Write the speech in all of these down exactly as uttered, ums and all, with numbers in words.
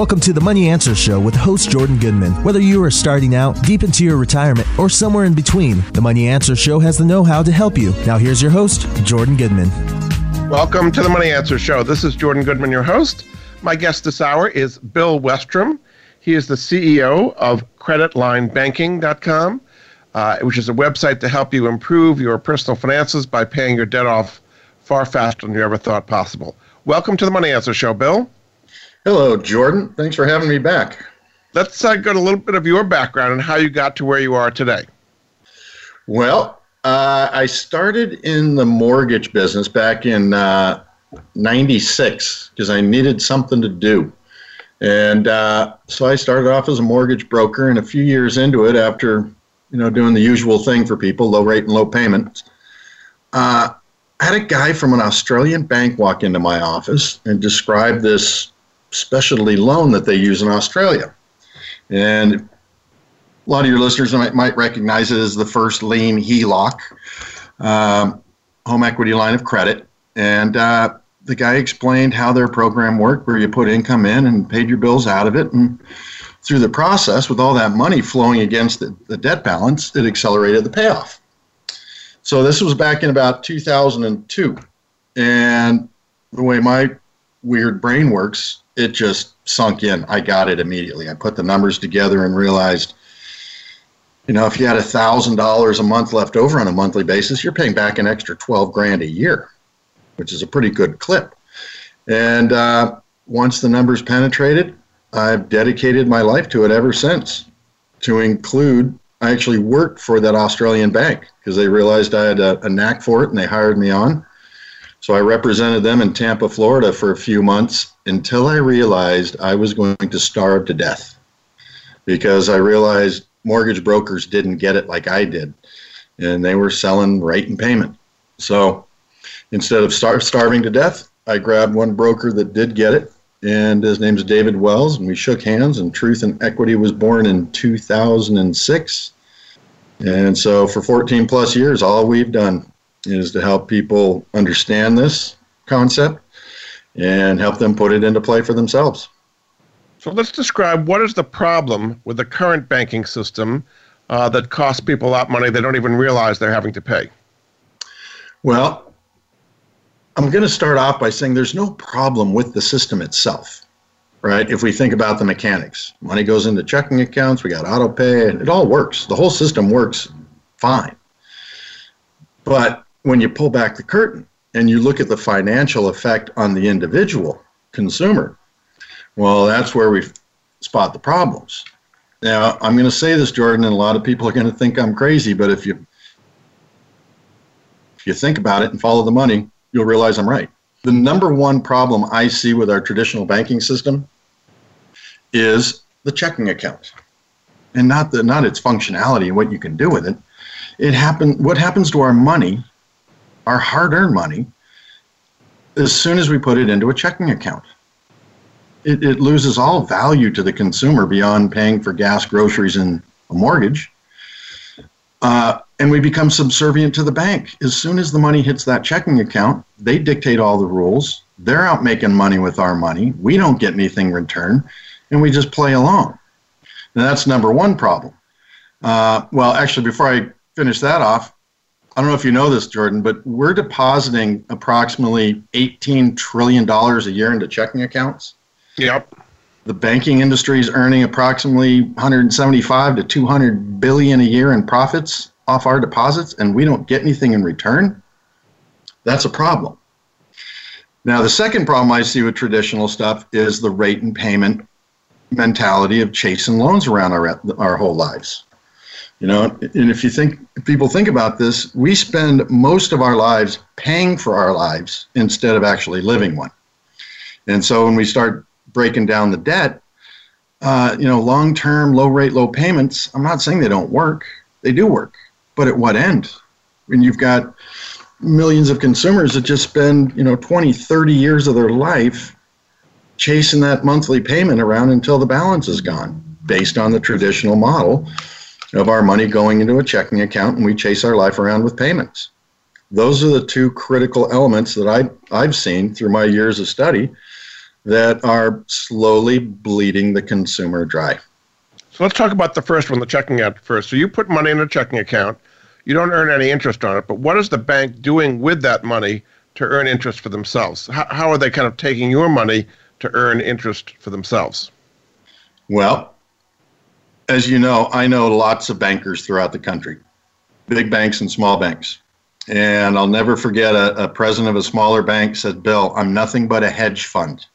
Welcome to the Money Answer Show with host Jordan Goodman. Whether you are starting out, deep into your retirement, or somewhere in between, the Money Answer Show has the know-how to help you. Now here's your host, Jordan Goodman. Welcome to the Money Answer Show. This is Jordan Goodman, your host. My guest this hour is Bill Westrom. He is the C E O of credit line banking dot com, uh, which is a website to help you improve your personal finances by paying your debt off far faster than you ever thought possible. Welcome to the Money Answer Show, Bill. Hello, Jordan. Thanks for having me back. Let's uh, go to a little bit of your background and how you got to where you are today. Well, uh, I started in the mortgage business back in ninety-six because I needed something to do. And uh, so I started off as a mortgage broker, and a few years into it, after you know doing the usual thing for people, low rate and low payments, uh, I had a guy from an Australian bank walk into my office and describe this specialty loan that they use in Australia. And a lot of your listeners might, might recognize it as the first lien H E L O C, um, home equity line of credit. And uh, the guy explained how their program worked, where you put income in and paid your bills out of it. And through the process, with all that money flowing against the, the debt balance, it accelerated the payoff. So this was back in about two thousand two, and the way my weird brain works, it just sunk in. I got it immediately. I put the numbers together and realized, you know, if you had one thousand dollars a month left over on a monthly basis, you're paying back an extra twelve grand a year, which is a pretty good clip. And uh, once the numbers penetrated, I've dedicated my life to it ever since, to include I actually worked for that Australian bank because they realized I had a, a knack for it and they hired me on. So I represented them in Tampa, Florida for a few months until I realized I was going to starve to death because I realized mortgage brokers didn't get it like I did, and they were selling rate and payment. So instead of star- starving to death, I grabbed one broker that did get it, and his name's David Wells, and we shook hands, and Truth and Equity was born in two thousand six. And so for fourteen plus years, all we've done is to help people understand this concept and help them put it into play for themselves. So let's describe what is the problem with the current banking system uh, that costs people a lot of money they don't even realize they're having to pay. Well, I'm going to start off by saying there's no problem with the system itself, right? If we think about the mechanics, money goes into checking accounts, we got auto pay, and it all works. The whole system works fine. But when you pull back the curtain and you look at the financial effect on the individual consumer, well, that's where we spot the problems. Now, I'm going to say this, Jordan, and a lot of people are going to think I'm crazy, but if you if you think about it and follow the money, you'll realize I'm right. The number one problem I see with our traditional banking system is the checking account, and not the not its functionality and what you can do with it. It happen what happens to our money, our hard-earned money, as soon as we put it into a checking account. It it loses all value to the consumer beyond paying for gas, groceries, and a mortgage. Uh, and we become subservient to the bank. As soon as the money hits that checking account, they dictate all the rules. They're out making money with our money. We don't get anything in return, and we just play along. Now, that's number one problem. Uh, well, actually, before I finish that off, I don't know if you know this, Jordan, but we're depositing approximately eighteen trillion dollars a year into checking accounts. Yep. The banking industry is earning approximately one hundred seventy-five to two hundred billion dollars a year in profits off our deposits, and we don't get anything in return. That's a problem. Now, the second problem I see with traditional stuff is the rate and payment mentality of chasing loans around our our whole lives. You know, and if you think if people think about this, we spend most of our lives paying for our lives instead of actually living one. And so when we start breaking down the debt, uh, you know, long-term, low-rate, low payments, I'm not saying they don't work. They do work. But at what end? When you've got millions of consumers that just spend, you know, twenty, thirty years of their life chasing that monthly payment around until the balance is gone, based on the traditional model of our money going into a checking account and we chase our life around with payments. Those are the two critical elements that I, I've seen through my years of study that are slowly bleeding the consumer dry. So let's talk about the first one, the checking app first. So you put money in a checking account. You don't earn any interest on it, but what is the bank doing with that money to earn interest for themselves? How, how are they kind of taking your money to earn interest for themselves? Well, as you know, I know lots of bankers throughout the country, big banks and small banks. And I'll never forget a, a president of a smaller bank said, "Bill, I'm nothing but a hedge fund."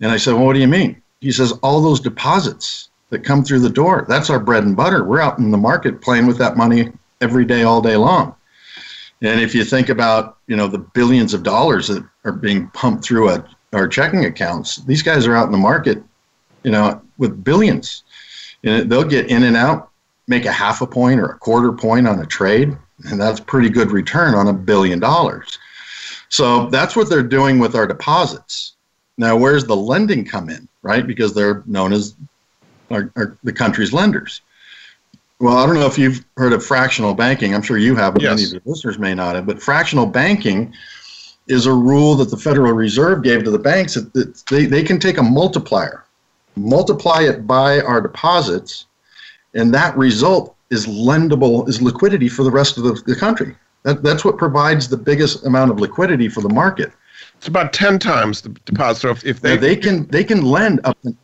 And I said, "Well, what do you mean?" He says, "All those deposits that come through the door, that's our bread and butter. We're out in the market playing with that money every day, all day long." And if you think about, you know, the billions of dollars that are being pumped through a, our checking accounts, these guys are out in the market, you know, with billions. And they'll get in and out, make a half a point or a quarter point on a trade, and that's pretty good return on a billion dollars. So that's what they're doing with our deposits. Now, where's the lending come in, right? Because they're known as Are, are the country's lenders. Well, I don't know if you've heard of fractional banking. I'm sure you have, but yes, many of the listeners may not have. But fractional banking is a rule that the Federal Reserve gave to the banks that, that they, they can take a multiplier, multiply it by our deposits, and that result is lendable, is liquidity for the rest of the, the country. That, that's what provides the biggest amount of liquidity for the market. It's about ten times the deposit. So if, if they, they can they can lend up to,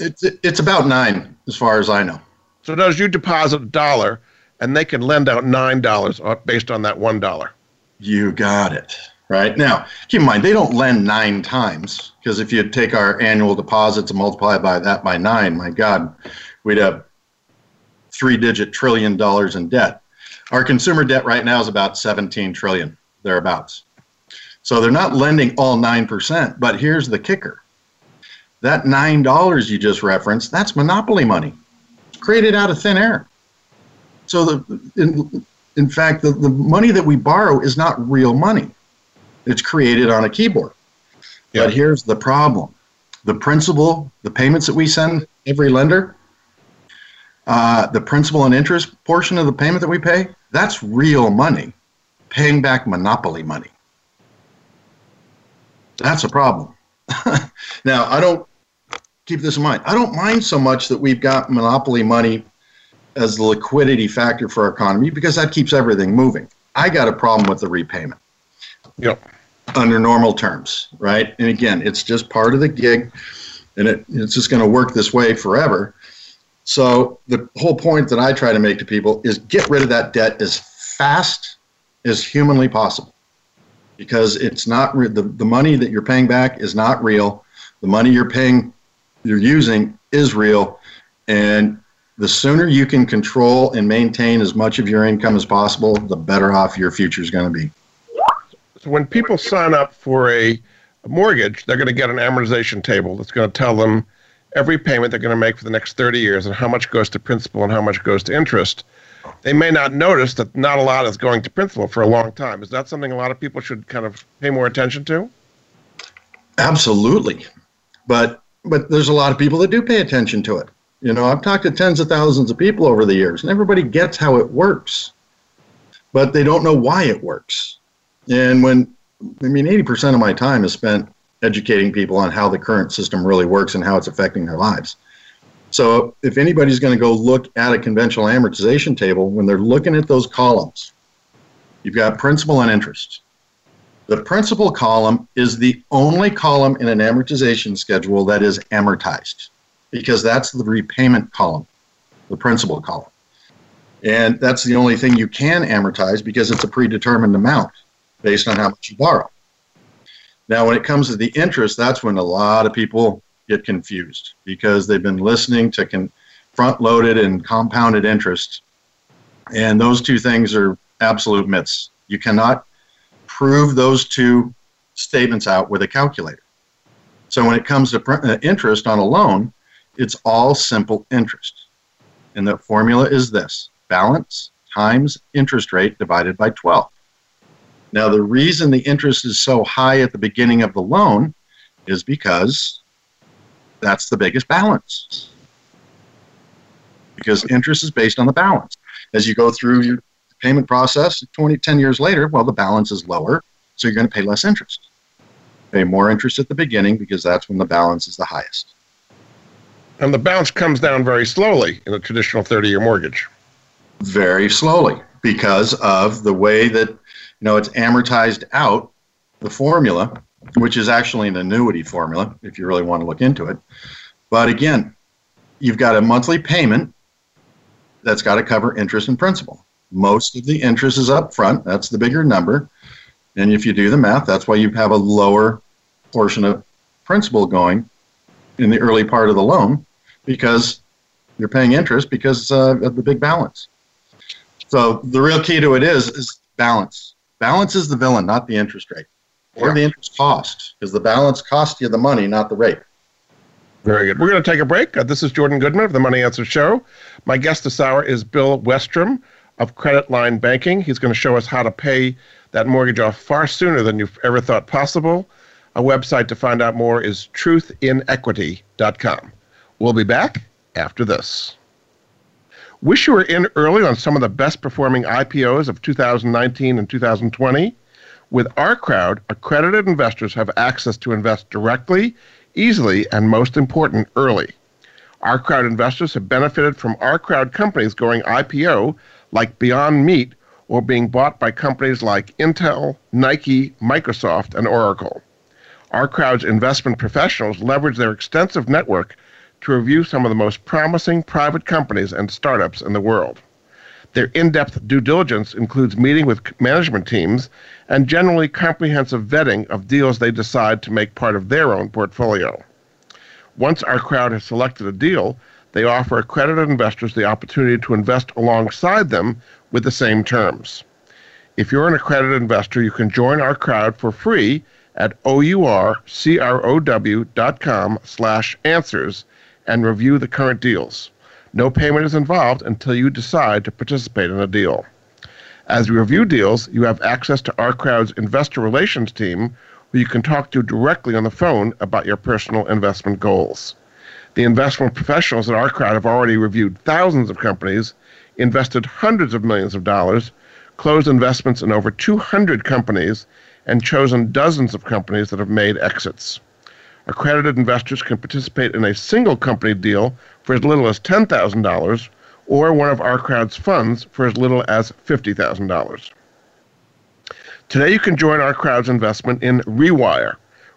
It's it's about nine, as far as I know. So does you deposit a dollar, and they can lend out nine dollars based on that one dollar. You got it right. Now, keep in mind they don't lend nine times, because if you take our annual deposits and multiply by that by nine, my God, we'd have three-digit trillion dollars in debt. Our consumer debt right now is about seventeen trillion thereabouts. So they're not lending all nine percent. But here's the kicker. That nine dollars you just referenced, that's monopoly money. It's created out of thin air. So, the, in, in fact, the, the money that we borrow is not real money. It's created on a keyboard. Yeah. But here's the problem. The principal, the payments that we send every lender, uh, the principal and interest portion of the payment that we pay, that's real money paying back monopoly money. That's a problem. Now, I don't keep this in mind. I don't mind so much that we've got monopoly money as the liquidity factor for our economy, because that keeps everything moving. I got a problem with the repayment. Yep. Under normal terms, right? And again, it's just part of the gig, and it, it's just going to work this way forever. So the whole point that I try to make to people is get rid of that debt as fast as humanly possible. Because it's not re- the, the money that you're paying back is not real. The money you're paying, you're using is real. And the sooner you can control and maintain as much of your income as possible, the better off your future is going to be. So when people sign up for a, a mortgage, they're going to get an amortization table that's going to tell them every payment they're going to make for the next thirty years and how much goes to principal and how much goes to interest. They may not notice that not a lot is going to principal for a long time. Is that something a lot of people should kind of pay more attention to? Absolutely. But but there's a lot of people that do pay attention to it. You know, I've talked to tens of thousands of people over the years, and everybody gets how it works. But they don't know why it works. And when, I mean, eighty percent of my time is spent educating people on how the current system really works and how it's affecting their lives. So if anybody's going to go look at a conventional amortization table, when they're looking at those columns, you've got principal and interest. The principal column is the only column in an amortization schedule that is amortized, because that's the repayment column, the principal column. And that's the only thing you can amortize, because it's a predetermined amount based on how much you borrow. Now, when it comes to the interest, that's when a lot of people get confused, because they've been listening to con- front-loaded and compounded interest. And those two things are absolute myths. You cannot prove those two statements out with a calculator. So when it comes to pr- uh, interest on a loan, it's all simple interest. And the formula is this: balance times interest rate divided by twelve. Now, the reason the interest is so high at the beginning of the loan is because that's the biggest balance, because interest is based on the balance. As you go through your payment process, twenty, ten years later, well, the balance is lower, so you're going to pay less interest. Pay more interest at the beginning because that's when the balance is the highest. And the balance comes down very slowly in a traditional thirty-year mortgage. Very slowly, because of the way that, you know, it's amortized out, the formula, which is actually an annuity formula if you really want to look into it. But again, you've got a monthly payment that's got to cover interest and principal. Most of the interest is up front. That's the bigger number. And if you do the math, that's why you have a lower portion of principal going in the early part of the loan, because you're paying interest because uh, of the big balance. So the real key to it is, is balance. Balance is the villain, not the interest rate or yeah. the interest cost, because the balance costs you the money, not the rate. Very good. We're going to take a break. Uh, this is Jordan Goodman of the Money Answer Show. My guest this hour is Bill Westrom of Credit Line Banking. He's going to show us how to pay that mortgage off far sooner than you've ever thought possible. A website to find out more is truth in equity dot com. We'll be back after this. Wish you were in early on some of the best performing I P Os of two thousand nineteen and two thousand twenty? With OurCrowd, accredited investors have access to invest directly, easily, and most important, early. OurCrowd investors have benefited from OurCrowd companies going I P O like Beyond Meat, or being bought by companies like Intel, Nike, Microsoft, and Oracle. OurCrowd's investment professionals leverage their extensive network to review some of the most promising private companies and startups in the world. Their in-depth due diligence includes meeting with management teams and generally comprehensive vetting of deals they decide to make part of their own portfolio. Once OurCrowd has selected a deal, they offer accredited investors the opportunity to invest alongside them with the same terms. If you're an accredited investor, you can join OurCrowd for free at O U R C R O W dot com slash answers and review the current deals. No payment is involved until you decide to participate in a deal. As you review deals, you have access to OurCrowd's investor relations team, who you can talk to directly on the phone about your personal investment goals. The investment professionals at OurCrowd have already reviewed thousands of companies, invested hundreds of millions of dollars, closed investments in over two hundred companies, and chosen dozens of companies that have made exits. Accredited investors can participate in a single company deal for as little as ten thousand dollars or one of OurCrowd's funds for as little as fifty thousand dollars. Today you can join OurCrowd's investment in Rewire.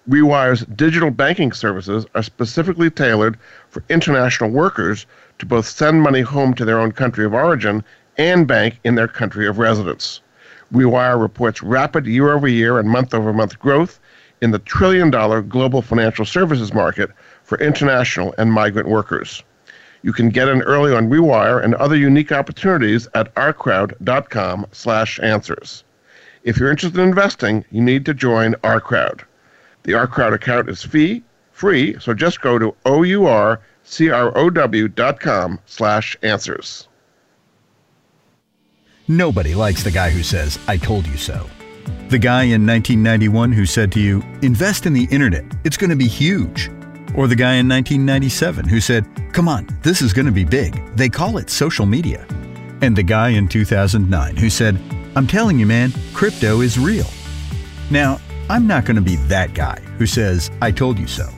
Rewire's digital banking services are specifically tailored for international workers to both send money home to their own country of origin and bank in their country of residence. Rewire reports rapid year-over-year and month-over-month growth in the trillion-dollar global financial services market for international and migrant workers. You can get in early on Rewire and other unique opportunities at our crowd dot com slash answers. If you're interested in investing, you need to join OurCrowd. The OurCrowd account is fee free, so just go to O U R C R O W dot com slash answers. Nobody likes the guy who says, "I told you so." The guy in nineteen ninety-one who said to you, "Invest in the internet, it's going to be huge." Or the guy in nineteen ninety-seven who said, "Come on, this is going to be big. They call it social media." And the guy in two thousand nine who said, "I'm telling you, man, crypto is real." Now, I'm not going to be that guy who says, "I told you so."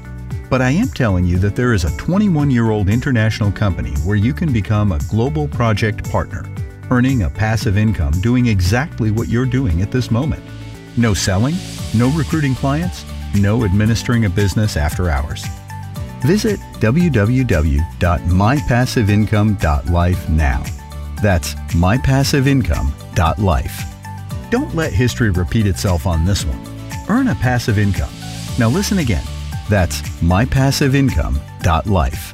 But I am telling you that there is a twenty-one-year-old international company where you can become a global project partner, earning a passive income doing exactly what you're doing at this moment. No selling, no recruiting clients, no administering a business after hours. Visit w w w dot my passive income dot life now. That's my passive income dot life. Don't let history repeat itself on this one. Earn a passive income. Now listen again. That's my passive income dot life.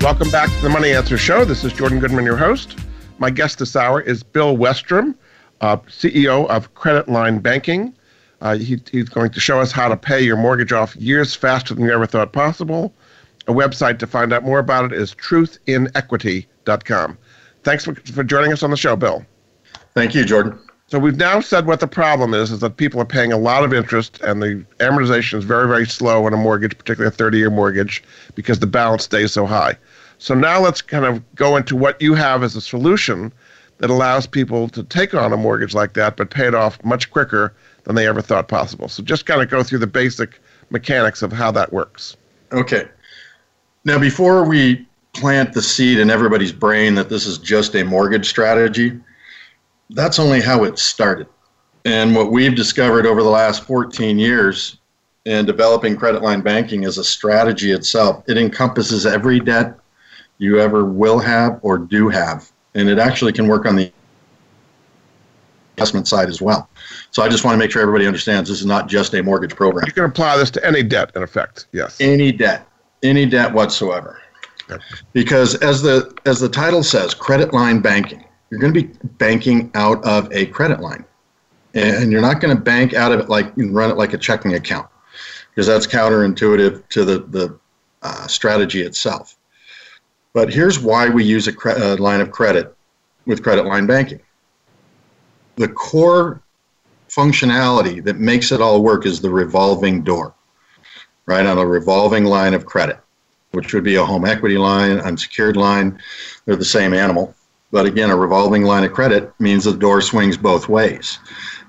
Welcome back to The Money Answer Show. This is Jordan Goodman, your host. My guest this hour is Bill Westrom, uh, C E O of Credit Line Banking. Uh, he, he's going to show us how to pay your mortgage off years faster than you ever thought possible. A website to find out more about it is truth in equity dot com. Thanks for, for joining us on the show, Bill. Thank you, Jordan. So we've now said what the problem is, is that people are paying a lot of interest, and the amortization is very, very slow on a mortgage, particularly a thirty-year mortgage, because the balance stays so high. So now let's kind of go into what you have as a solution that allows people to take on a mortgage like that but pay it off much quicker than they ever thought possible. So just kind of go through the basic mechanics of how that works. Okay. Now, before we plant the seed in everybody's brain that this is just a mortgage strategy, that's only how it started. And what we've discovered over the last fourteen years in developing credit line banking is a strategy itself. It encompasses every debt you ever will have or do have. And it actually can work on the investment side as well. So I just want to make sure everybody understands this is not just a mortgage program. You can apply this to any debt, in effect. Yes. Any debt. Any debt whatsoever, because as the as the title says, credit line banking, you're going to be banking out of a credit line, and you're not going to bank out of it like you run it like a checking account, because that's counterintuitive to the the uh, strategy itself. But here's why we use a cre- uh, line of credit with credit line banking. The core functionality that makes it all work is the revolving door. Right, on a revolving line of credit, which would be a home equity line, unsecured line. They're the same animal. But again, a revolving line of credit means the door swings both ways.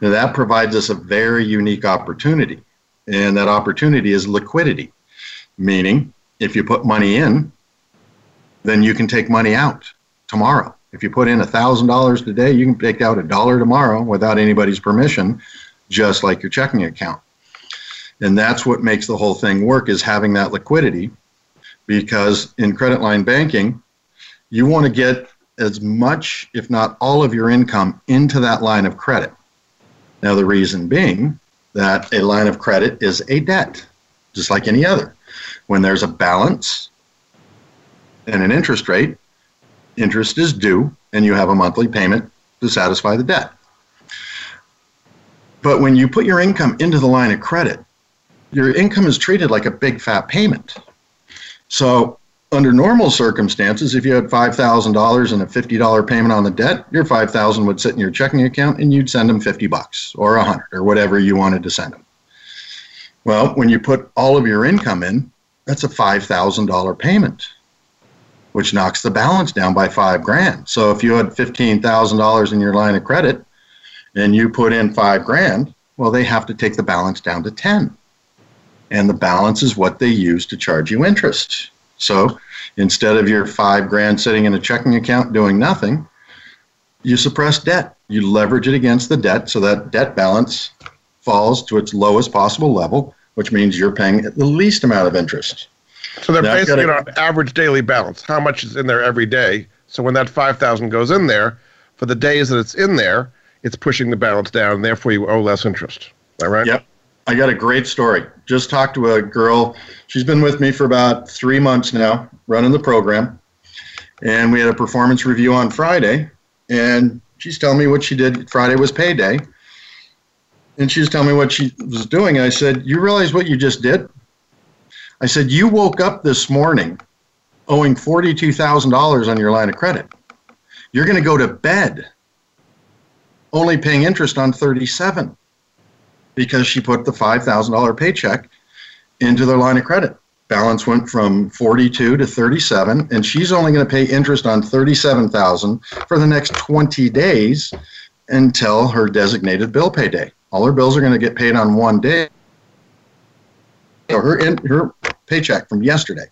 Now, that provides us a very unique opportunity. And that opportunity is liquidity, meaning if you put money in, then you can take money out tomorrow. If you put in one thousand dollars today, you can take out a dollar tomorrow without anybody's permission, just like your checking account. And that's what makes the whole thing work, is having that liquidity, because in credit line banking, you want to get as much, if not all of your income into that line of credit. Now, the reason being that a line of credit is a debt, just like any other. When there's a balance and an interest rate, interest is due, and you have a monthly payment to satisfy the debt. But when you put your income into the line of credit, your income is treated like a big fat payment. So under normal circumstances, if you had five thousand dollars and a fifty dollars payment on the debt, your five thousand dollars would sit in your checking account and you'd send them fifty bucks or one hundred or whatever you wanted to send them. Well, when you put all of your income in, that's a five thousand dollars payment, which knocks the balance down by five grand. So if you had fifteen thousand dollars in your line of credit and you put in five grand, well, they have to take the balance down to ten. And the balance is what they use to charge you interest. So instead of your five grand sitting in a checking account doing nothing, you suppress debt. You leverage it against the debt so that debt balance falls to its lowest possible level, which means you're paying the least amount of interest. So they're now basically gotta, on average daily balance, how much is in there every day. So when that five thousand goes in there, for the days that it's in there, it's pushing the balance down, and therefore you owe less interest. Is that right? Yep. I got a great story. Just talked to a girl. She's been with me for about three months now, running the program. And we had a performance review on Friday. And she's telling me what she did. Friday was payday. And she was telling me what she was doing. I said, you realize what you just did? I said, you woke up this morning owing forty-two thousand dollars on your line of credit. You're going to go to bed only paying interest on thirty-seven thousand dollars. Because she put the five thousand dollars paycheck into their line of credit. Balance went from forty-two to thirty-seven, and she's only going to pay interest on thirty-seven thousand for the next twenty days until her designated bill payday. All her bills are going to get paid on one day. So her in, her paycheck from yesterday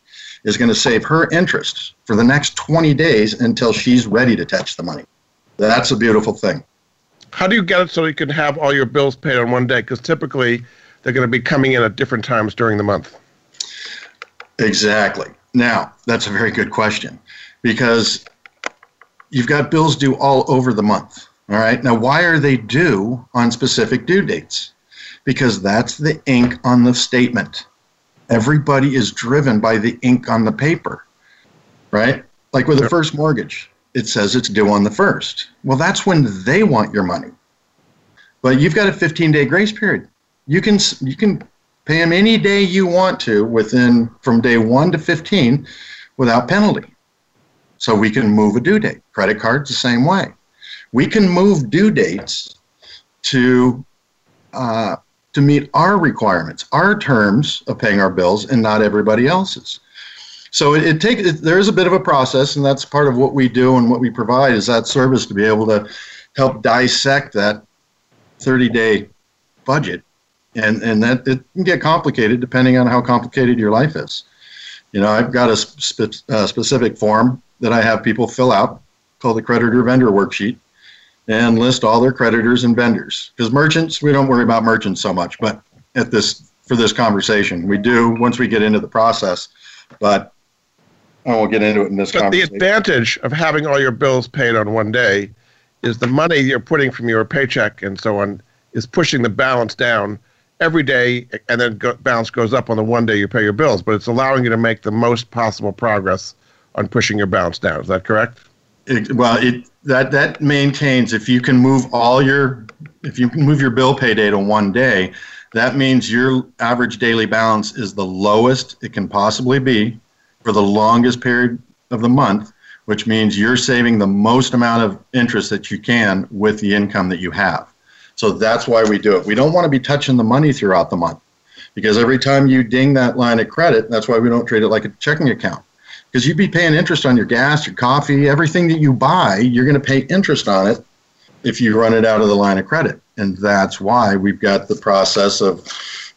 is going to save her interest for the next twenty days until she's ready to touch the money. That's a beautiful thing. How do you get it so you can have all your bills paid on one day? Because typically they're going to be coming in at different times during the month. Exactly. Now, that's a very good question, because you've got bills due all over the month. All right. Now, why are they due on specific due dates? Because that's the ink on the statement. Everybody is driven by the ink on the paper, right? Like with the first mortgage, it says it's due on the first. Well, that's when they want your money. But you've got a fifteen-day grace period. You can you can pay them any day you want to within from day one to fifteen without penalty. So we can move a due date. Credit cards the same way. We can move due dates to uh, to meet our requirements, our terms of paying our bills, and not everybody else's. So it, it takes it, there is a bit of a process, and that's part of what we do and what we provide is that service to be able to help dissect that thirty-day budget, and and that it can get complicated depending on how complicated your life is. You know, I've got a spe- uh, specific form that I have people fill out called the creditor vendor worksheet, and list all their creditors and vendors. Because merchants, we don't worry about merchants so much, but at this for this conversation, we do once we get into the process. But I won't get into it in this but conversation. But the advantage of having all your bills paid on one day is the money you're putting from your paycheck and so on is pushing the balance down every day, and then go, balance goes up on the one day you pay your bills. But it's allowing you to make the most possible progress on pushing your balance down. Is that correct? It, well, it that that maintains if you can move all your if you can move your bill pay date on one day, that means your average daily balance is the lowest it can possibly be for the longest period of the month, which means you're saving the most amount of interest that you can with the income that you have. So that's why we do it. We don't want to be touching the money throughout the month, because every time you ding that line of credit, that's why we don't treat it like a checking account. Because you'd be paying interest on your gas, your coffee, everything that you buy, you're going to pay interest on it if you run it out of the line of credit. And that's why we've got the process of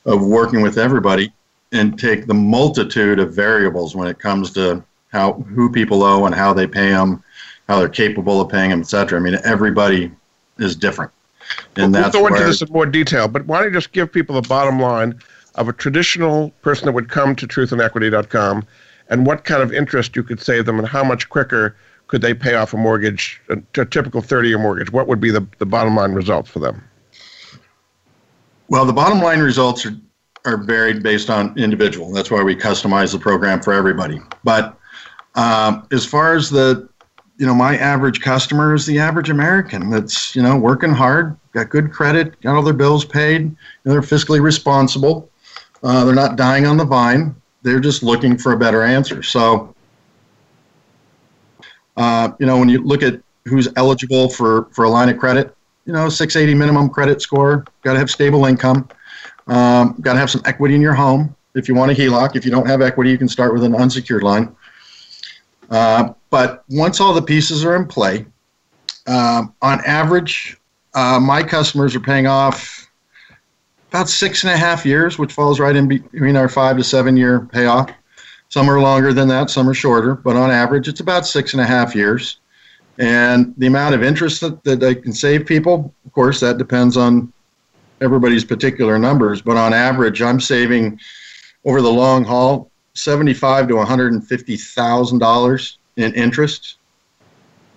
of working with everybody and take the multitude of variables when it comes to how who people owe and how they pay them, how they're capable of paying them, et cetera. I mean, everybody is different. And well, that's we'll go into this in more detail, but why don't you just give people the bottom line of a traditional person that would come to truth and equity dot com and what kind of interest you could save them, and how much quicker could they pay off a mortgage, a typical thirty-year mortgage? What would be the, the bottom line results for them? Well, the bottom line results are, are varied based on individual. That's why we customize the program for everybody. But um, as far as the, you know, my average customer is the average American that's, you know, working hard, got good credit, got all their bills paid, and they're fiscally responsible. Uh, they're not dying on the vine. They're just looking for a better answer. So, uh, you know, when you look at who's eligible for, for a line of credit, you know, six eighty minimum credit score, got to have stable income, um, got to have some equity in your home. If you want a H E L O C, if you don't have equity, you can start with an unsecured line. Uh, but once all the pieces are in play, um, on average, uh, my customers are paying off about six and a half years, which falls right in between our five to seven year payoff. Some are longer than that, some are shorter, but on average, it's about six and a half years. And the amount of interest that, that they can save people, of course, that depends on everybody's particular numbers, but on average, I'm saving over the long haul seventy-five thousand dollars to one hundred fifty thousand dollars in interest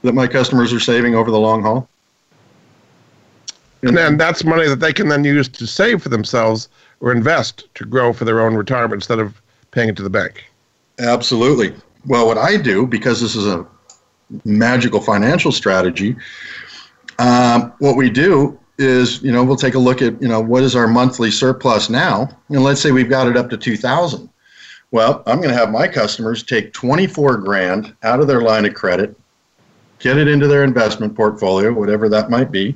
that my customers are saving over the long haul. And then that's money that they can then use to save for themselves or invest to grow for their own retirement instead of paying it to the bank. Absolutely. Well, what I do, because this is a magical financial strategy, um, what we do is, you know, we'll take a look at, you know, what is our monthly surplus now? And let's say we've got it up to two thousand. Well, I'm going to have my customers take twenty-four grand out of their line of credit, get it into their investment portfolio, whatever that might be.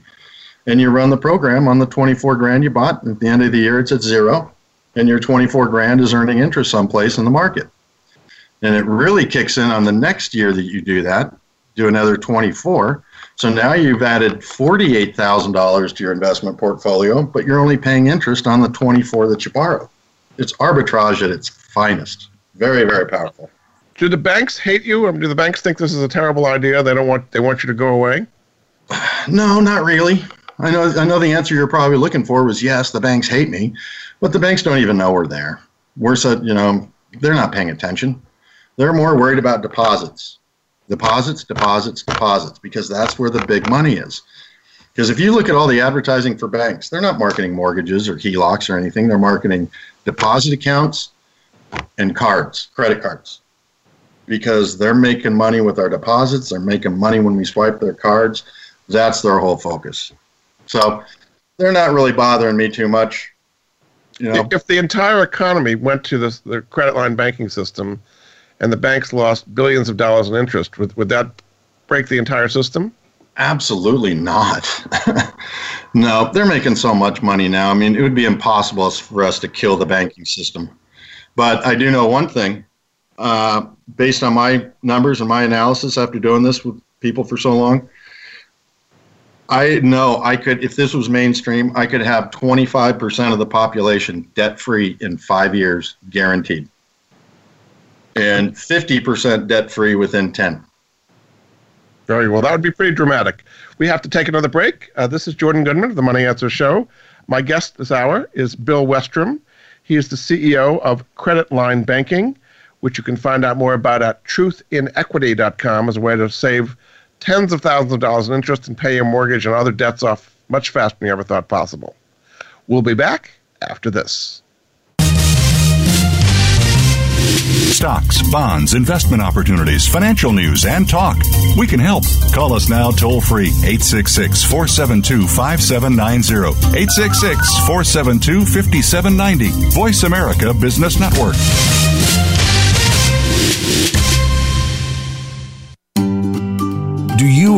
And you run the program on the twenty-four grand you bought. At the end of the year, it's at zero, and your twenty-four grand is earning interest someplace in the market. And it really kicks in on the next year that you do that. Do another twenty-four. So now you've added forty-eight thousand dollars to your investment portfolio, but you're only paying interest on the twenty-four that you borrowed. It's arbitrage at its finest. Very, very powerful. Do the banks hate you? I mean, do the banks think this is a terrible idea? They don't want. They want you to go away. No, not really. I know I know the answer you're probably looking for was yes, the banks hate me, but the banks don't even know we're there. We're so, you know, they're not paying attention. They're more worried about deposits. Deposits, deposits, deposits, because that's where the big money is. Because if you look at all the advertising for banks, they're not marketing mortgages or H E L O Cs or anything. They're marketing deposit accounts and cards, credit cards, because they're making money with our deposits. They're making money when we swipe their cards. That's their whole focus. So they're not really bothering me too much. You know, if the entire economy went to this, the credit line banking system, and the banks lost billions of dollars in interest, would, would that break the entire system? Absolutely not. No, they're making so much money now. I mean, it would be impossible for us to kill the banking system. But I do know one thing. Uh, based on my numbers and my analysis after doing this with people for so long, I know I could, if this was mainstream, I could have twenty-five percent of the population debt-free in five years, guaranteed. And fifty percent debt-free within ten. Very well. That would be pretty dramatic. We have to take another break. Uh, this is Jordan Goodman of the Money Answer Show. My guest this hour is Bill Westrom. He is the C E O of Credit Line Banking, which you can find out more about at truth in equity dot com as a way to save tens of thousands of dollars in interest and pay your mortgage and other debts off much faster than you ever thought possible. We'll be back after this. Stocks, bonds, investment opportunities, financial news, and talk. We can help. Call us now toll-free, eight six six, four seven two, five seven nine zero, eight six six, four seven two, five seven nine zero. Voice America Business Network. Do you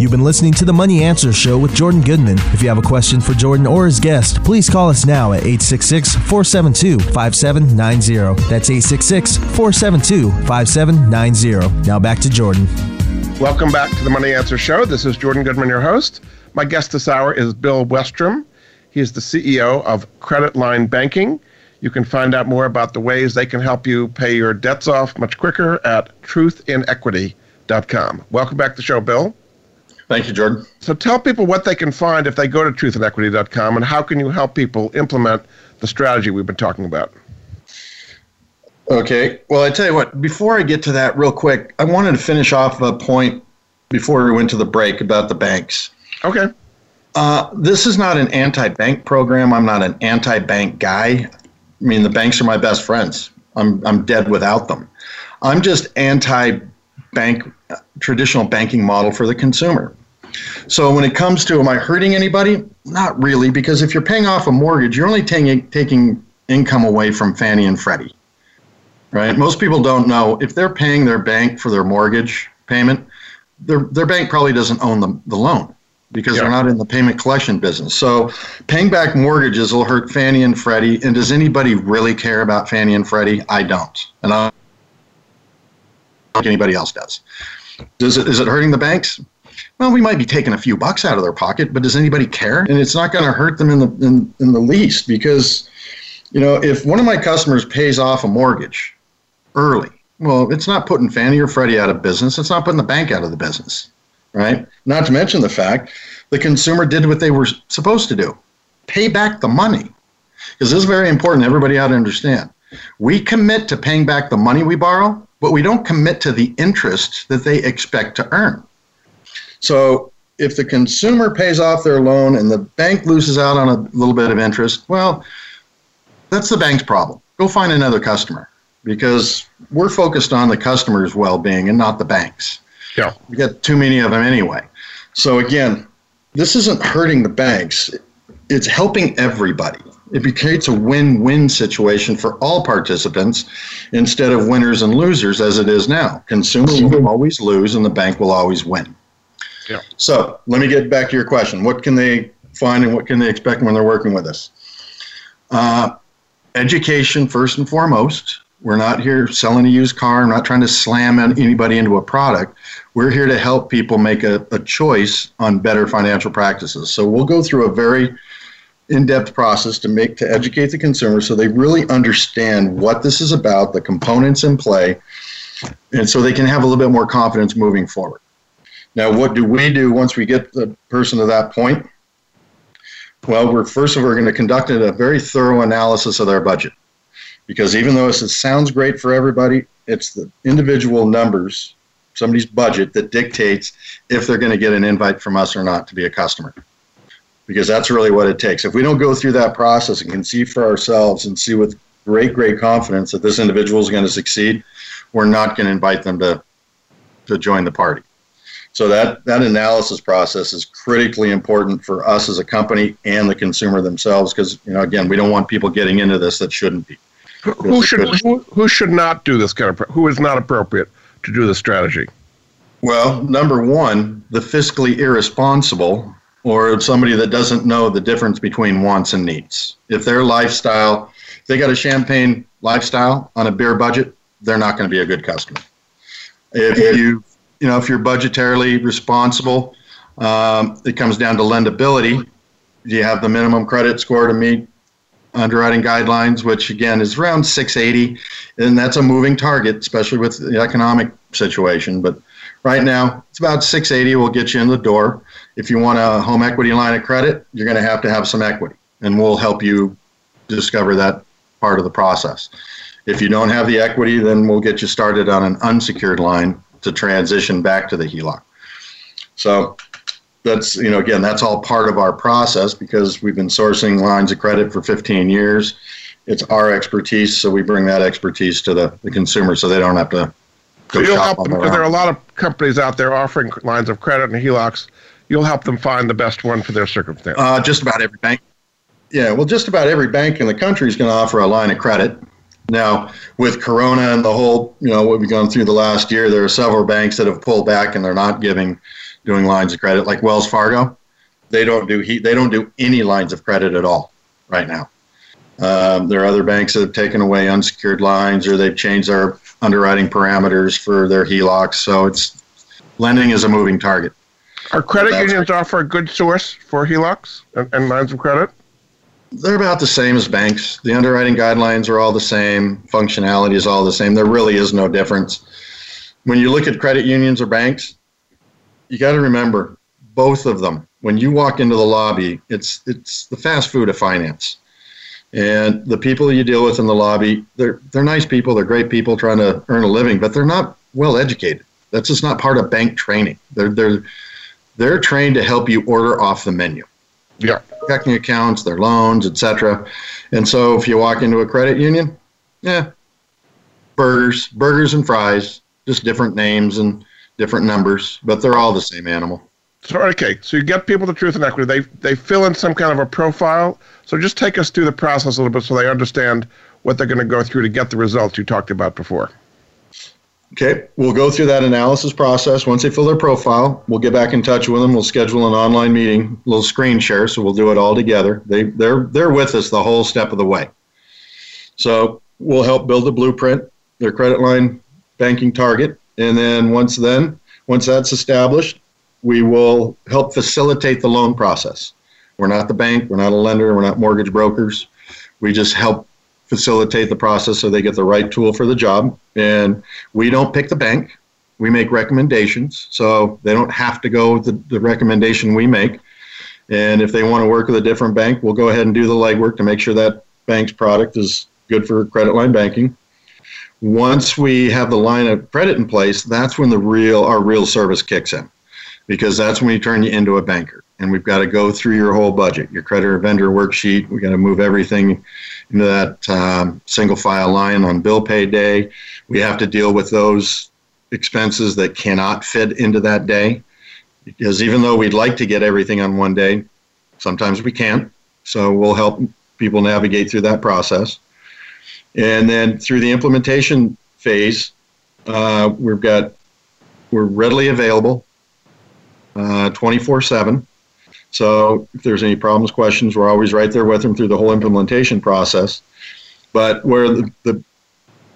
You've been listening to The Money Answer Show with Jordan Goodman. If you have a question for Jordan or his guest, please call us now at eight six six, four seven two, five seven nine zero. That's eight six six, four seven two, five seven nine zero. Now back to Jordan. Welcome back to The Money Answer Show. This is Jordan Goodman, your host. My guest this hour is Bill Westrom. He is the C E O of Credit Line Banking. You can find out more about the ways they can help you pay your debts off much quicker at truth in equity dot com. Welcome back to the show, Bill. Thank you, Jordan. So tell people what they can find if they go to truth and equity dot com, and how can you help people implement the strategy we've been talking about? Okay. Well, I tell you what, before I get to that real quick, I wanted to finish off a point before we went to the break about the banks. Okay. Uh, this is not an anti-bank program. I'm not an anti-bank guy. I mean, the banks are my best friends. I'm I'm dead without them. I'm just anti-bank, traditional banking model for the consumer. So when it comes to, am I hurting anybody? Not really, because if you're paying off a mortgage, you're only taking taking income away from Fannie and Freddie, right? Most people don't know, if they're paying their bank for their mortgage payment, their their bank probably doesn't own the, the loan, because yeah. They're not in the payment collection business. So paying back mortgages will hurt Fannie and Freddie, and does anybody really care about Fannie and Freddie? I don't, and I don't think anybody else does. Does it, is it hurting the banks? Well, we might be taking a few bucks out of their pocket, but does anybody care? And it's not going to hurt them in the in, in the least, because, you know, if one of my customers pays off a mortgage early, well, it's not putting Fannie or Freddie out of business. It's not putting the bank out of the business, right? Not to mention the fact the consumer did what they were supposed to do, pay back the money. Because this is very important. Everybody ought to understand. We commit to paying back the money we borrow, but we don't commit to the interest that they expect to earn. So if the consumer pays off their loan and the bank loses out on a little bit of interest, well, that's the bank's problem. Go find another customer, because we're focused on the customer's well-being and not the bank's. Yeah. We got too many of them anyway. So again, this isn't hurting the banks. It's helping everybody. It creates a win-win situation for all participants instead of winners and losers as it is now. Consumers will always lose and the bank will always win. Yeah. So let me get back to your question. What can they find and what can they expect when they're working with us? Uh, education first and foremost. We're not here selling a used car. I'm not trying to slam anybody into a product. We're here to help people make a, a choice on better financial practices. So we'll go through a very in-depth process to make to educate the consumer so they really understand what this is about, the components in play, and so they can have a little bit more confidence moving forward. Now, what do we do once we get the person to that point? Well, we're first of all, we're going to conduct a very thorough analysis of their budget, because even though this sounds great for everybody, it's the individual numbers, somebody's budget, that dictates if they're going to get an invite from us or not to be a customer. Because that's really what it takes. If we don't go through that process and can see for ourselves and see with great, great confidence that this individual is going to succeed, we're not going to invite them to, to join the party. So that, that analysis process is critically important for us as a company and the consumer themselves, because, you know, again, we don't want people getting into this that shouldn't be. Who should, who, who should not do this kind of, who is not appropriate to do this strategy? Well, number one, the fiscally irresponsible, or somebody that doesn't know the difference between wants and needs. If their lifestyle, if they got a champagne lifestyle on a beer budget, they're not going to be a good customer. If you, you know, if you're budgetarily responsible, um, it comes down to lendability. Do you have the minimum credit score to meet underwriting guidelines, which again is around six eighty, and that's a moving target, especially with the economic situation. But right now, it's about six eighty will get you in the door. If you want a home equity line of credit, you're going to have to have some equity, and we'll help you discover that part of the process. If you don't have the equity, then we'll get you started on an unsecured line to transition back to the HELOC. So that's, you know, again, that's all part of our process, because we've been sourcing lines of credit for fifteen years. It's our expertise, so we bring that expertise to the, the consumer so they don't have to. So you'll help them, because there are a lot of companies out there offering lines of credit and HELOCs. You'll help them find the best one for their circumstance. Uh, just about every bank. Yeah, well, just about every bank in the country is going to offer a line of credit. Now, with Corona and the whole, you know, what we've gone through the last year, there are several banks that have pulled back and they're not giving, doing lines of credit. Like Wells Fargo, they don't do he, they don't do any lines of credit at all right now. Um, there are other banks that have taken away unsecured lines, or they've changed their underwriting parameters for their HELOCs. So it's lending is a moving target. Are credit unions offer a good source for HELOCs and, and lines of credit? They're about the same as banks. The underwriting guidelines are all the same. Functionality is all the same. There really is no difference. When you look at credit unions or banks, you got to remember, both of them, when you walk into the lobby, it's it's the fast food of finance. And the people you deal with in the lobby, they're they're nice people, they're great people trying to earn a living, but they're not well educated. That's just not part of bank training. They're they're they're trained to help you order off the menu. Yeah. Checking accounts, their loans, et cetera. And so if you walk into a credit union, yeah. Burgers, burgers and fries, just different names and different numbers, but they're all the same animal. So, okay, so you get people to Truth and Equity. They they fill in some kind of a profile. So just take us through the process a little bit so they understand what they're going to go through to get the results you talked about before. Okay, we'll go through that analysis process. Once they fill their profile, we'll get back in touch with them. We'll schedule an online meeting, a little screen share, so we'll do it all together. They, they're, they're with us the whole step of the way. So we'll help build the blueprint, their credit line banking target, and then once then, once that's established, we will help facilitate the loan process. We're not the bank, we're not a lender, we're not mortgage brokers. We just help facilitate the process so they get the right tool for the job. And we don't pick the bank. We make recommendations, so they don't have to go with the, the recommendation we make. And if they want to work with a different bank, we'll go ahead and do the legwork to make sure that bank's product is good for credit line banking. Once we have the line of credit in place, that's when the real our real service kicks in, because that's when we turn you into a banker. And we've got to go through your whole budget, your creditor vendor worksheet. We've got to move everything into that um, single file line on bill pay day. We have to deal with those expenses that cannot fit into that day, because even though we'd like to get everything on one day, sometimes we can't. So we'll help people navigate through that process. And then through the implementation phase, uh, we've got, we're readily available uh, twenty-four seven. So if there's any problems, questions, we're always right there with them through the whole implementation process. But where the, the,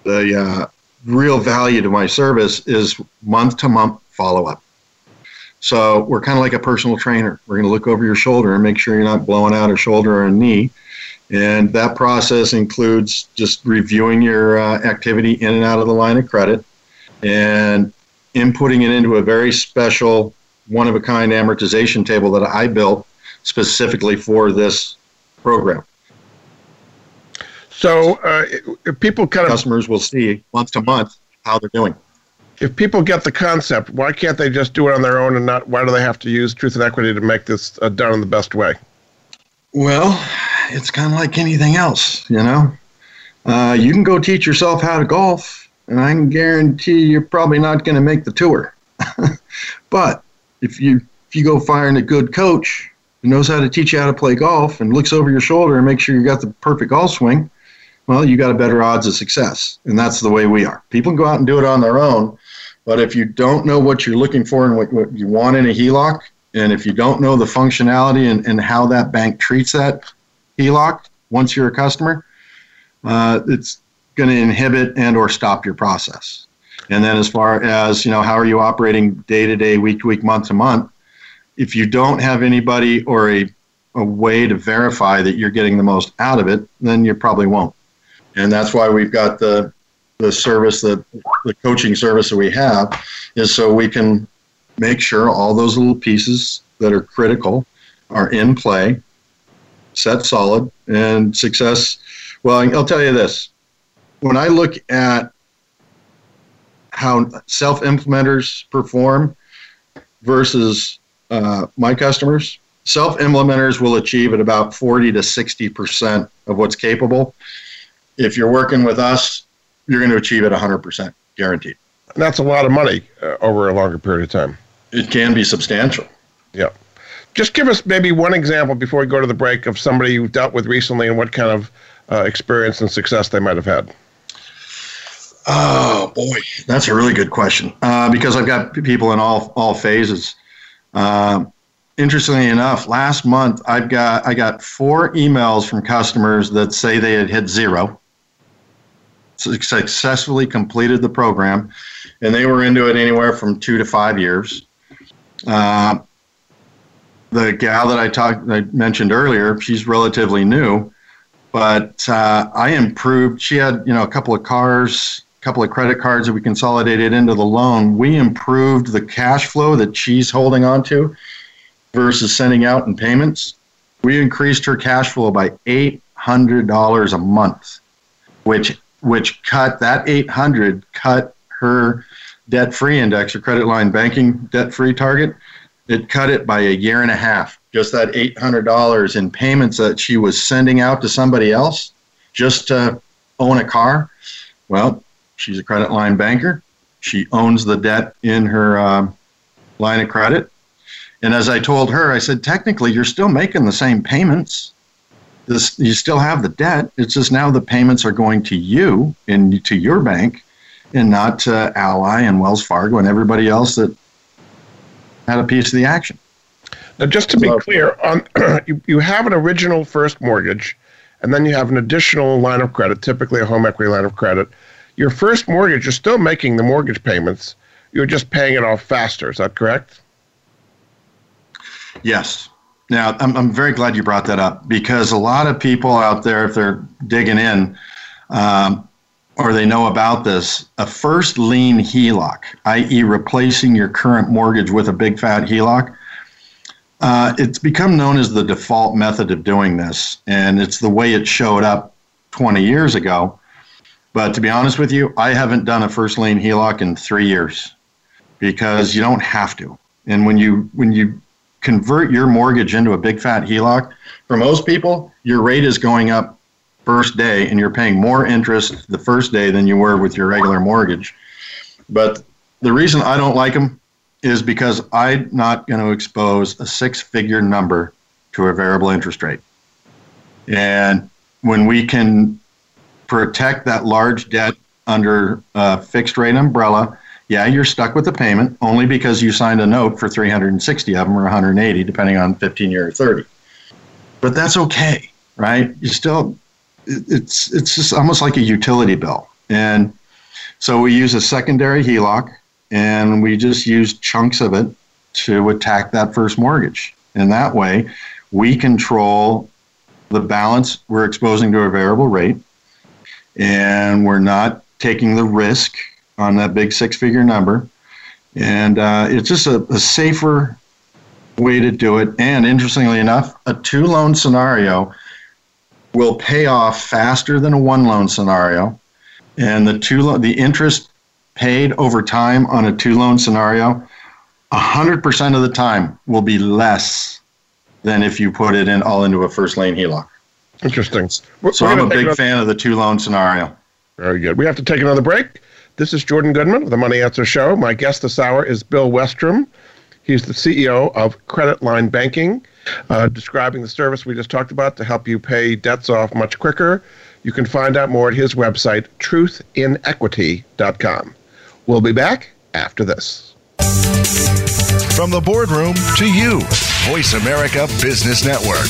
the uh, real value to my service is month-to-month follow-up. So we're kind of like a personal trainer. We're going to look over your shoulder and make sure you're not blowing out a shoulder or a knee. And that process includes just reviewing your uh, activity in and out of the line of credit and inputting it into a very special one-of-a-kind amortization table that I built specifically for this program. So uh, if people kind of... Customers will see month to month how they're doing. If people get the concept, why can't they just do it on their own, and not, why do they have to use Truth and Equity to make this uh, done in the best way? Well, it's kind of like anything else, you know. Uh, you can go teach yourself how to golf, and I can guarantee you're probably not going to make the tour. But if you if you go firing a good coach who knows how to teach you how to play golf and looks over your shoulder and makes sure you got the perfect golf swing, well, you got a better odds of success. And that's the way we are. People can go out and do it on their own, but if you don't know what you're looking for and what, what you want in a H E L O C, and if you don't know the functionality and, and how that bank treats that H E L O C once you're a customer, uh, it's going to inhibit and or stop your process. And then as far as, you know, how are you operating day to day, week to week, month to month, if you don't have anybody or a, a way to verify that you're getting the most out of it, then you probably won't. And that's why we've got the the service, that the coaching service that we have, is so we can make sure all those little pieces that are critical are in play, set solid, and success. Well, I'll tell you this. When I look at how self-implementers perform versus uh, my customers, self-implementers will achieve at about forty to sixty percent of what's capable. If you're working with us, you're going to achieve it one hundred percent, guaranteed. And that's a lot of money uh, over a longer period of time. It can be substantial. Yeah. Just give us maybe one example before we go to the break of somebody you've dealt with recently and what kind of uh, experience and success they might have had. Oh, boy. That's a really good question uh, because I've got people in all all phases. Um, interestingly enough, last month I've got I got four emails from customers that say they had hit zero, successfully completed the program, and they were into it anywhere from two to five years. Uh, the gal that I talked, I mentioned earlier, she's relatively new, but uh, I improved. She had, you know, a couple of cars, couple of credit cards that we consolidated into the loan. We improved the cash flow that she's holding on to versus sending out in payments. We increased her cash flow by eight hundred dollars a month, which which cut that eight hundred cut her debt-free index, or credit line banking debt-free target. It cut it by a year and a half. Just that eight hundred dollars in payments that she was sending out to somebody else just to own a car. Well, she's a credit line banker. She owns the debt in her um, line of credit. And as I told her, I said, technically, you're still making the same payments. This, you still have the debt. It's just now the payments are going to you and to your bank and not to Ally and Wells Fargo and everybody else that had a piece of the action. Now, just to be so clear, on, you, you have an original first mortgage, and then you have an additional line of credit, typically a home equity line of credit. Your first mortgage, you're still making the mortgage payments. You're just paying it off faster. Is that correct? Yes. Now, I'm, I'm very glad you brought that up, because a lot of people out there, if they're digging in um, or they know about this, a first lien H E L O C, that is replacing your current mortgage with a big fat H E L O C, uh, it's become known as the default method of doing this, and it's the way it showed up twenty years ago. But to be honest with you, I haven't done a first lien H E L O C in three years because you don't have to. And when you when you convert your mortgage into a big fat H E L O C, for most people, your rate is going up first day and you're paying more interest the first day than you were with your regular mortgage. But the reason I don't like them is because I'm not going to expose a six-figure number to a variable interest rate. And when we can protect that large debt under a fixed rate umbrella, yeah, you're stuck with the payment only because you signed a note for three hundred sixty of them or one hundred eighty, depending on fifteen year or thirty. But that's okay, right? You still, it's it's just almost like a utility bill. And so we use a secondary H E L O C, and we just use chunks of it to attack that first mortgage. And that way, we control the balance we're exposing to a variable rate, and we're not taking the risk on that big six-figure number. And uh, it's just a, a safer way to do it. And interestingly enough, a two-loan scenario will pay off faster than a one-loan scenario. And the two lo- the interest paid over time on a two-loan scenario, one hundred percent of the time will be less than if you put it in all into a first lien H E L O C. Interesting. We're, so we're I'm a big another- fan of the two-loan scenario. Very good. We have to take another break. This is Jordan Goodman of the Money Answer Show. My guest this hour is Bill Westrom. He's the C E O of Credit Line Banking, uh, describing the service we just talked about to help you pay debts off much quicker. You can find out more at his website, truth in equity dot com. We'll be back after this. From the boardroom to you, Voice America Business Network.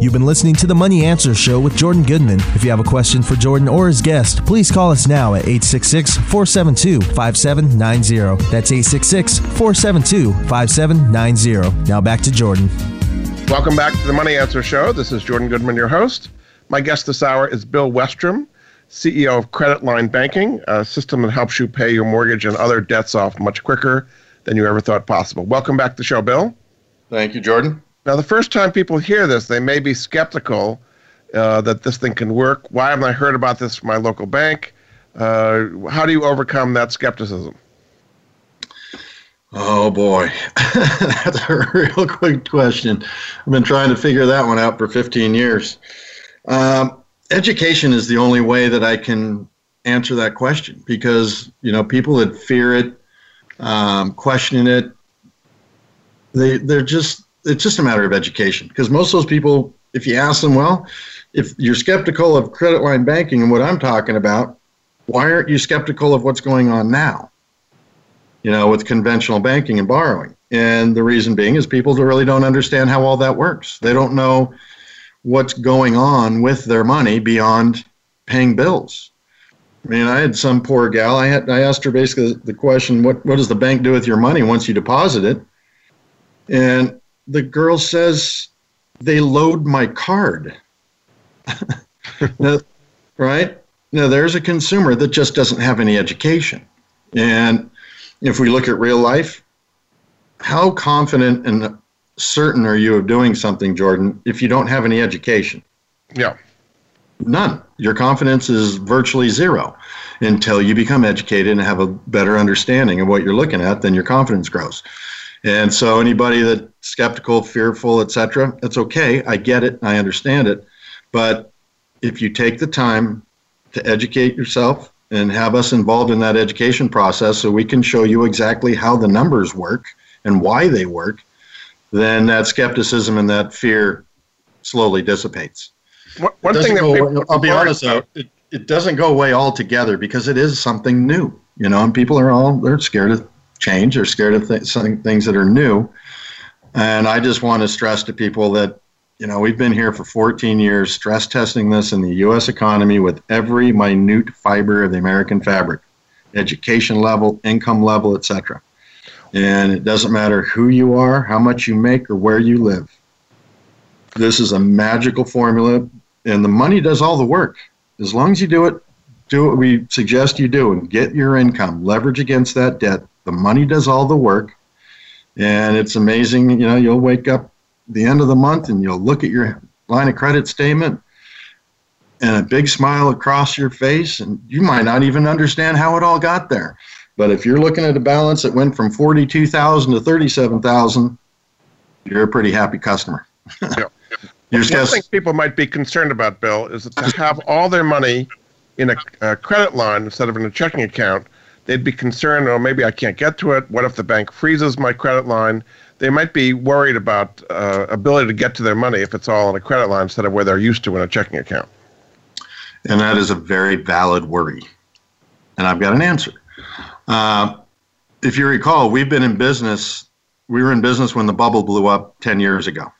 You've been listening to The Money Answer Show with Jordan Goodman. If you have a question for Jordan or his guest, please call us now at eight six six, four seven two, five seven nine zero. That's eight six six, four seven two, five seven nine zero. Now back to Jordan. Welcome back to The Money Answer Show. This is Jordan Goodman, your host. My guest this hour is Bill Westrom, C E O of Credit Line Banking, a system that helps you pay your mortgage and other debts off much quicker than you ever thought possible. Welcome back to the show, Bill. Thank you, Jordan. Now, the first time people hear this, they may be skeptical uh, that this thing can work. Why haven't I heard about this from my local bank? Uh, how do you overcome that skepticism? Oh, boy. That's a real quick question. I've been trying to figure that one out for fifteen years. Um, education is the only way that I can answer that question, because, you know, people that fear it, um, question it, they, they're just... it's just a matter of education, because most of those people, if you ask them, well, if you're skeptical of credit line banking and what I'm talking about, why aren't you skeptical of what's going on now, you know, with conventional banking and borrowing? And the reason being is people really don't understand how all that works. They don't know what's going on with their money beyond paying bills. I mean, I had some poor gal, I had, I asked her basically the question, what, what does the bank do with your money once you deposit it? And the girl says, they load my card. Now, right? Now, there's a consumer that just doesn't have any education. And if we look at real life, how confident and certain are you of doing something, Jordan, if you don't have any education? Yeah. None. Your confidence is virtually zero. Until you become educated and have a better understanding of what you're looking at, then your confidence grows. And so anybody that's skeptical, fearful, et cetera, that's okay. I get it. I understand it. But if you take the time to educate yourself and have us involved in that education process so we can show you exactly how the numbers work and why they work, then that skepticism and that fear slowly dissipates. One, one thing that people, I'll be honest, though, it, it doesn't go away altogether because it is something new, you know, and people are all, they're scared of change. They're scared of th- things that are new. And I just want to stress to people that, you know, we've been here for fourteen years, stress testing this in the U S economy with every minute fiber of the American fabric, education level, income level, et cetera. And it doesn't matter who you are, how much you make, or where you live. This is a magical formula, and the money does all the work. As long as you do it, do what we suggest you do and get your income, leverage against that debt. The money does all the work, and it's amazing. You know, you'll wake up at the end of the month, and you'll look at your line of credit statement and a big smile across your face, and you might not even understand how it all got there. But if you're looking at a balance that went from forty-two thousand dollars to thirty-seven thousand dollars, you're a pretty happy customer. Yeah. One thing people might be concerned about, Bill, is that to have all their money in a, a credit line instead of in a checking account, they'd be concerned, oh, maybe I can't get to it. What if the bank freezes my credit line? They might be worried about uh, ability to get to their money if it's all in a credit line instead of where they're used to in a checking account. And that is a very valid worry. And I've got an answer. Uh, if you recall, we've been in business. We were in business when the bubble blew up ten years ago,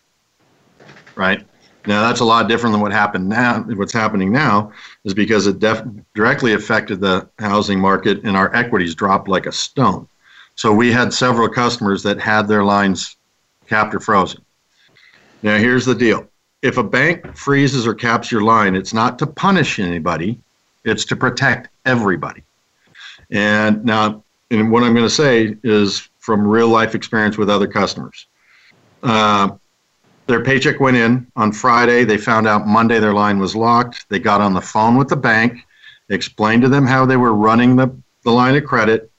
right? Now, that's a lot different than what happened now. What's happening now is because it def- directly affected the housing market, and our equities dropped like a stone. So we had several customers that had their lines capped or frozen. Now, here's the deal. If a bank freezes or caps your line, it's not to punish anybody. It's to protect everybody. And now, and what I'm going to say is from real life experience with other customers. Uh, their paycheck went in on Friday. They found out Monday their line was locked. They got on the phone with the bank, explained to them how they were running the, the line of credit,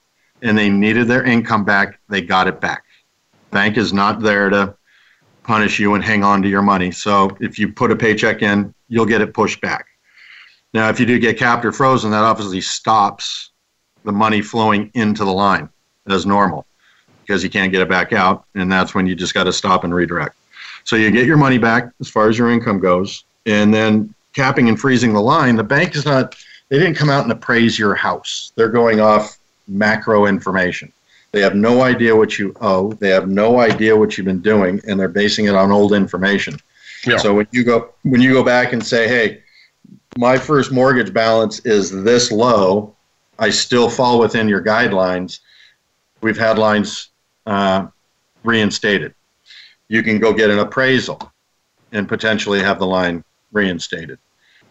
and they needed their income back. They got it back. Bank is not there to punish you and hang on to your money. So if you put a paycheck in, you'll get it pushed back. Now, if you do get capped or frozen, that obviously stops the money flowing into the line as normal because you can't get it back out. And that's when you just got to stop and redirect. So you get your money back as far as your income goes. And then capping and freezing the line, the bank is not, they didn't come out and appraise your house. They're going off macro information. They have no idea what you owe. They have no idea what you've been doing. And they're basing it on old information. Yeah. So when you go, when you go back and say, hey, my first mortgage balance is this low, I still fall within your guidelines. We've had lines uh, reinstated. You can go get an appraisal and potentially have the line reinstated.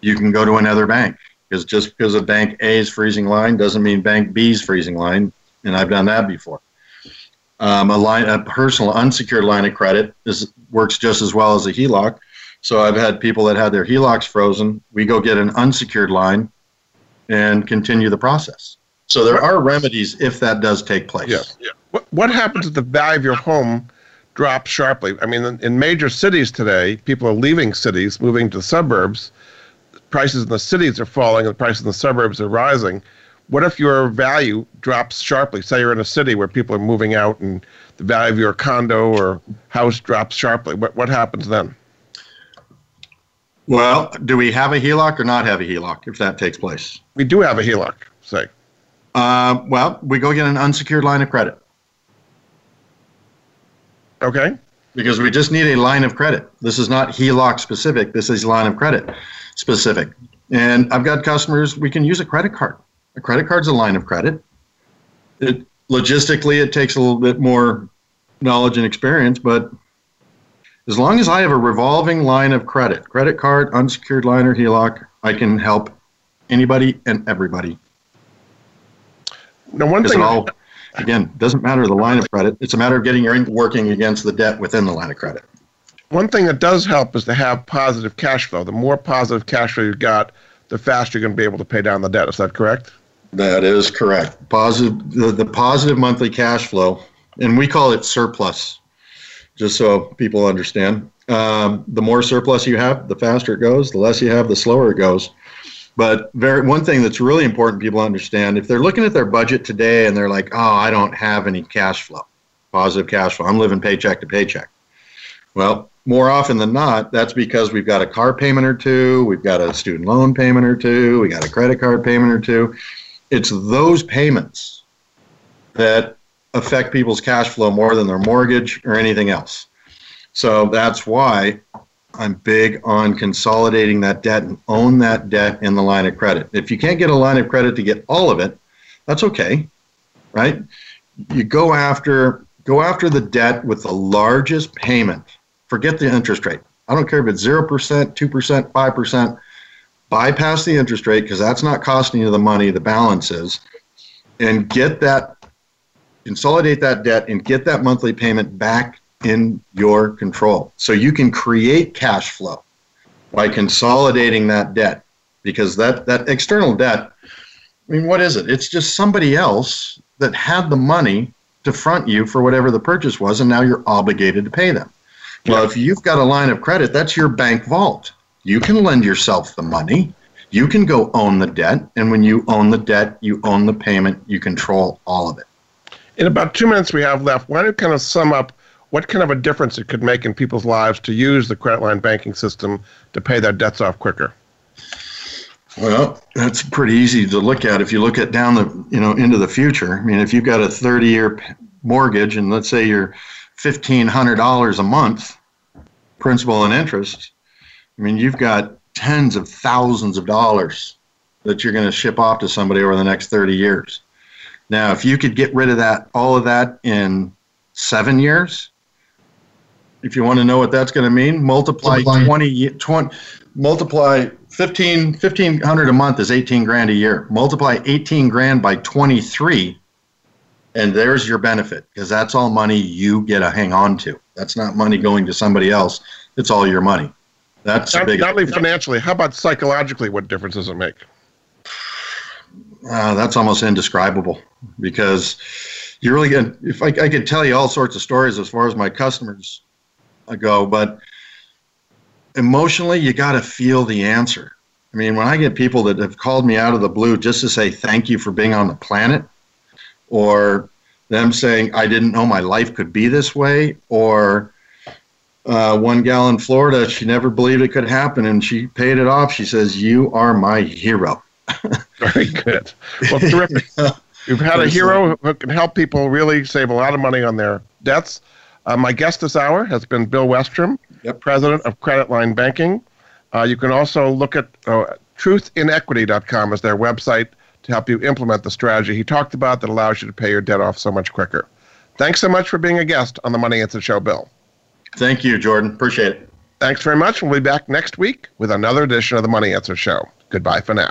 You can go to another bank because just because a bank A's freezing line doesn't mean bank B's freezing line, and I've done that before. Um, a line, a personal unsecured line of credit is works just as well as a HELOC. So I've had people that had their HELOCs frozen. We go get an unsecured line and continue the process. So there are remedies if that does take place. Yeah. Yeah. What, what happens if the value of your home drops sharply? I mean, in, in major cities today, people are leaving cities, moving to suburbs. Prices in the cities are falling, and the prices in the suburbs are rising. What if your value drops sharply? Say you're in a city where people are moving out and the value of your condo or house drops sharply. What, what happens then? Well, do we have a HELOC or not have a HELOC if that takes place? We do have a HELOC, say. Uh, well, we go get an unsecured line of credit. Okay. Because we just need a line of credit. This is not HELOC specific. This is line of credit specific. And I've got customers, we can use a credit card. A credit card's a line of credit. It, logistically, it takes a little bit more knowledge and experience, but as long as I have a revolving line of credit, credit card, unsecured line, or HELOC, I can help anybody and everybody. Now, one thing, it all, Again, doesn't matter the line of credit. It's a matter of getting your income working against the debt within the line of credit. One thing that does help is to have positive cash flow. The more positive cash flow you've got, the faster you're going to be able to pay down the debt. Is that correct? That is correct. Positive, the, the positive monthly cash flow, and we call it surplus, just so people understand. Um, the more surplus you have, the faster it goes. The less you have, the slower it goes. But very, one thing that's really important people understand, if they're looking at their budget today and they're like, oh, I don't have any cash flow, positive cash flow. I'm living paycheck to paycheck. Well, more often than not, that's because we've got a car payment or two, we've got a student loan payment or two, we got a credit card payment or two. It's those payments that affect people's cash flow more than their mortgage or anything else. So that's why I'm big on consolidating that debt and own that debt in the line of credit. If you can't get a line of credit to get all of it, that's okay, right? You go after go after the debt with the largest payment. Forget the interest rate. I don't care if it's zero percent, two percent, five percent. Bypass the interest rate because that's not costing you the money, the balance is, and get that, consolidate that debt and get that monthly payment back in your control. So you can create cash flow by consolidating that debt, because that, that external debt, I mean, what is it? It's just somebody else that had the money to front you for whatever the purchase was, and now you're obligated to pay them. Yeah. Well, if you've got a line of credit, that's your bank vault. You can lend yourself the money. You can go own the debt. And when you own the debt, you own the payment. You control all of it. In about two minutes we have left, why don't you kind of sum up what kind of a difference it could make in people's lives to use the credit line banking system to pay their debts off quicker? Well, that's pretty easy to look at. If you look at down the, you know, into the future, I mean, if you've got a thirty-year mortgage and let's say you're fifteen hundred dollars a month, principal and interest, I mean, you've got tens of thousands of dollars that you're going to ship off to somebody over the next thirty years. Now, if you could get rid of that, all of that in seven years, if you want to know what that's going to mean, multiply twenty, twenty, multiply fifteen, fifteen hundred a month is eighteen grand a year. Multiply eighteen grand by twenty-three, and there's your benefit, because that's all money you get to hang on to. That's not money going to somebody else. It's all your money. That's not, big. Not only financially. How about psychologically? What difference does it make? Uh, that's almost indescribable, because you're really good. If I, I could tell you all sorts of stories as far as my customers go, but emotionally, you got to feel the answer. I mean, when I get people that have called me out of the blue just to say thank you for being on the planet, or them saying I didn't know my life could be this way, or uh, one gal in Florida, she never believed it could happen and she paid it off. She says, "You are my hero." Very good. Well, terrific. Yeah. We've had a hero who can help people really save a lot of money on their debts. Uh, my guest this hour has been Bill Westrom, yep. President of Credit Line Banking. Uh, you can also look at uh, truth in equity dot com as their website to help you implement the strategy he talked about that allows you to pay your debt off so much quicker. Thanks so much for being a guest on the Money Answer Show, Bill. Thank you, Jordan. Appreciate it. Thanks very much. We'll be back next week with another edition of the Money Answer Show. Goodbye for now.